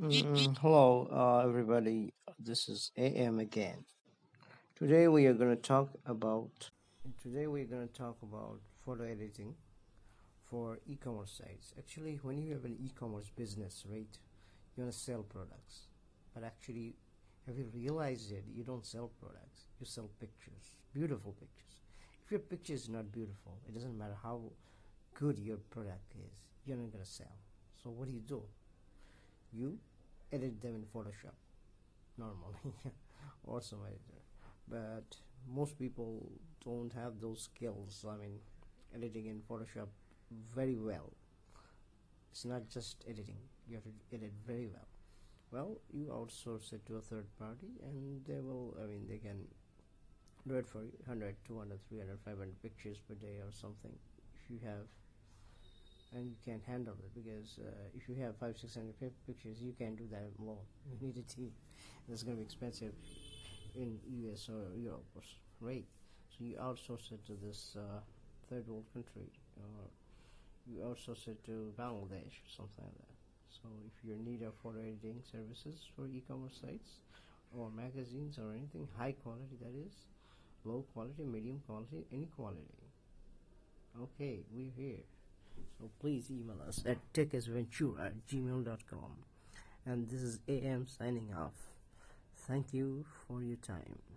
Hello everybody, this is AM again. Today we are going to talk about photo editing for e-commerce sites. Actually, when you have an e-commerce business, right, you want to sell products, but actually, have you realized it? You don't sell products, you sell pictures, beautiful pictures. If your picture is not beautiful, it doesn't matter how good your product is, you're not going to sell. So what do? You edit them in Photoshop normally or some editor, but most people don't have those skills. I mean, editing in Photoshop very well. It's not just editing, you have to edit very well. Well, you outsource it to a third party and they will, I mean, they can do it for 100, 200, 300, 500 pictures per day or something if you have. And you can't handle it, because if you have 500, 600 pictures, you can't do that alone. You need a team. That's going to be expensive in US or Europe, right? So you outsource it to this third world country, or you outsource it to Bangladesh or something like that. So if you're in need of photo editing services for e-commerce sites or magazines or anything, high quality, that is, low quality, medium quality, any quality. Okay, we're here. So please email us at techasventura@gmail.com. And this is AM signing off. Thank you for your time.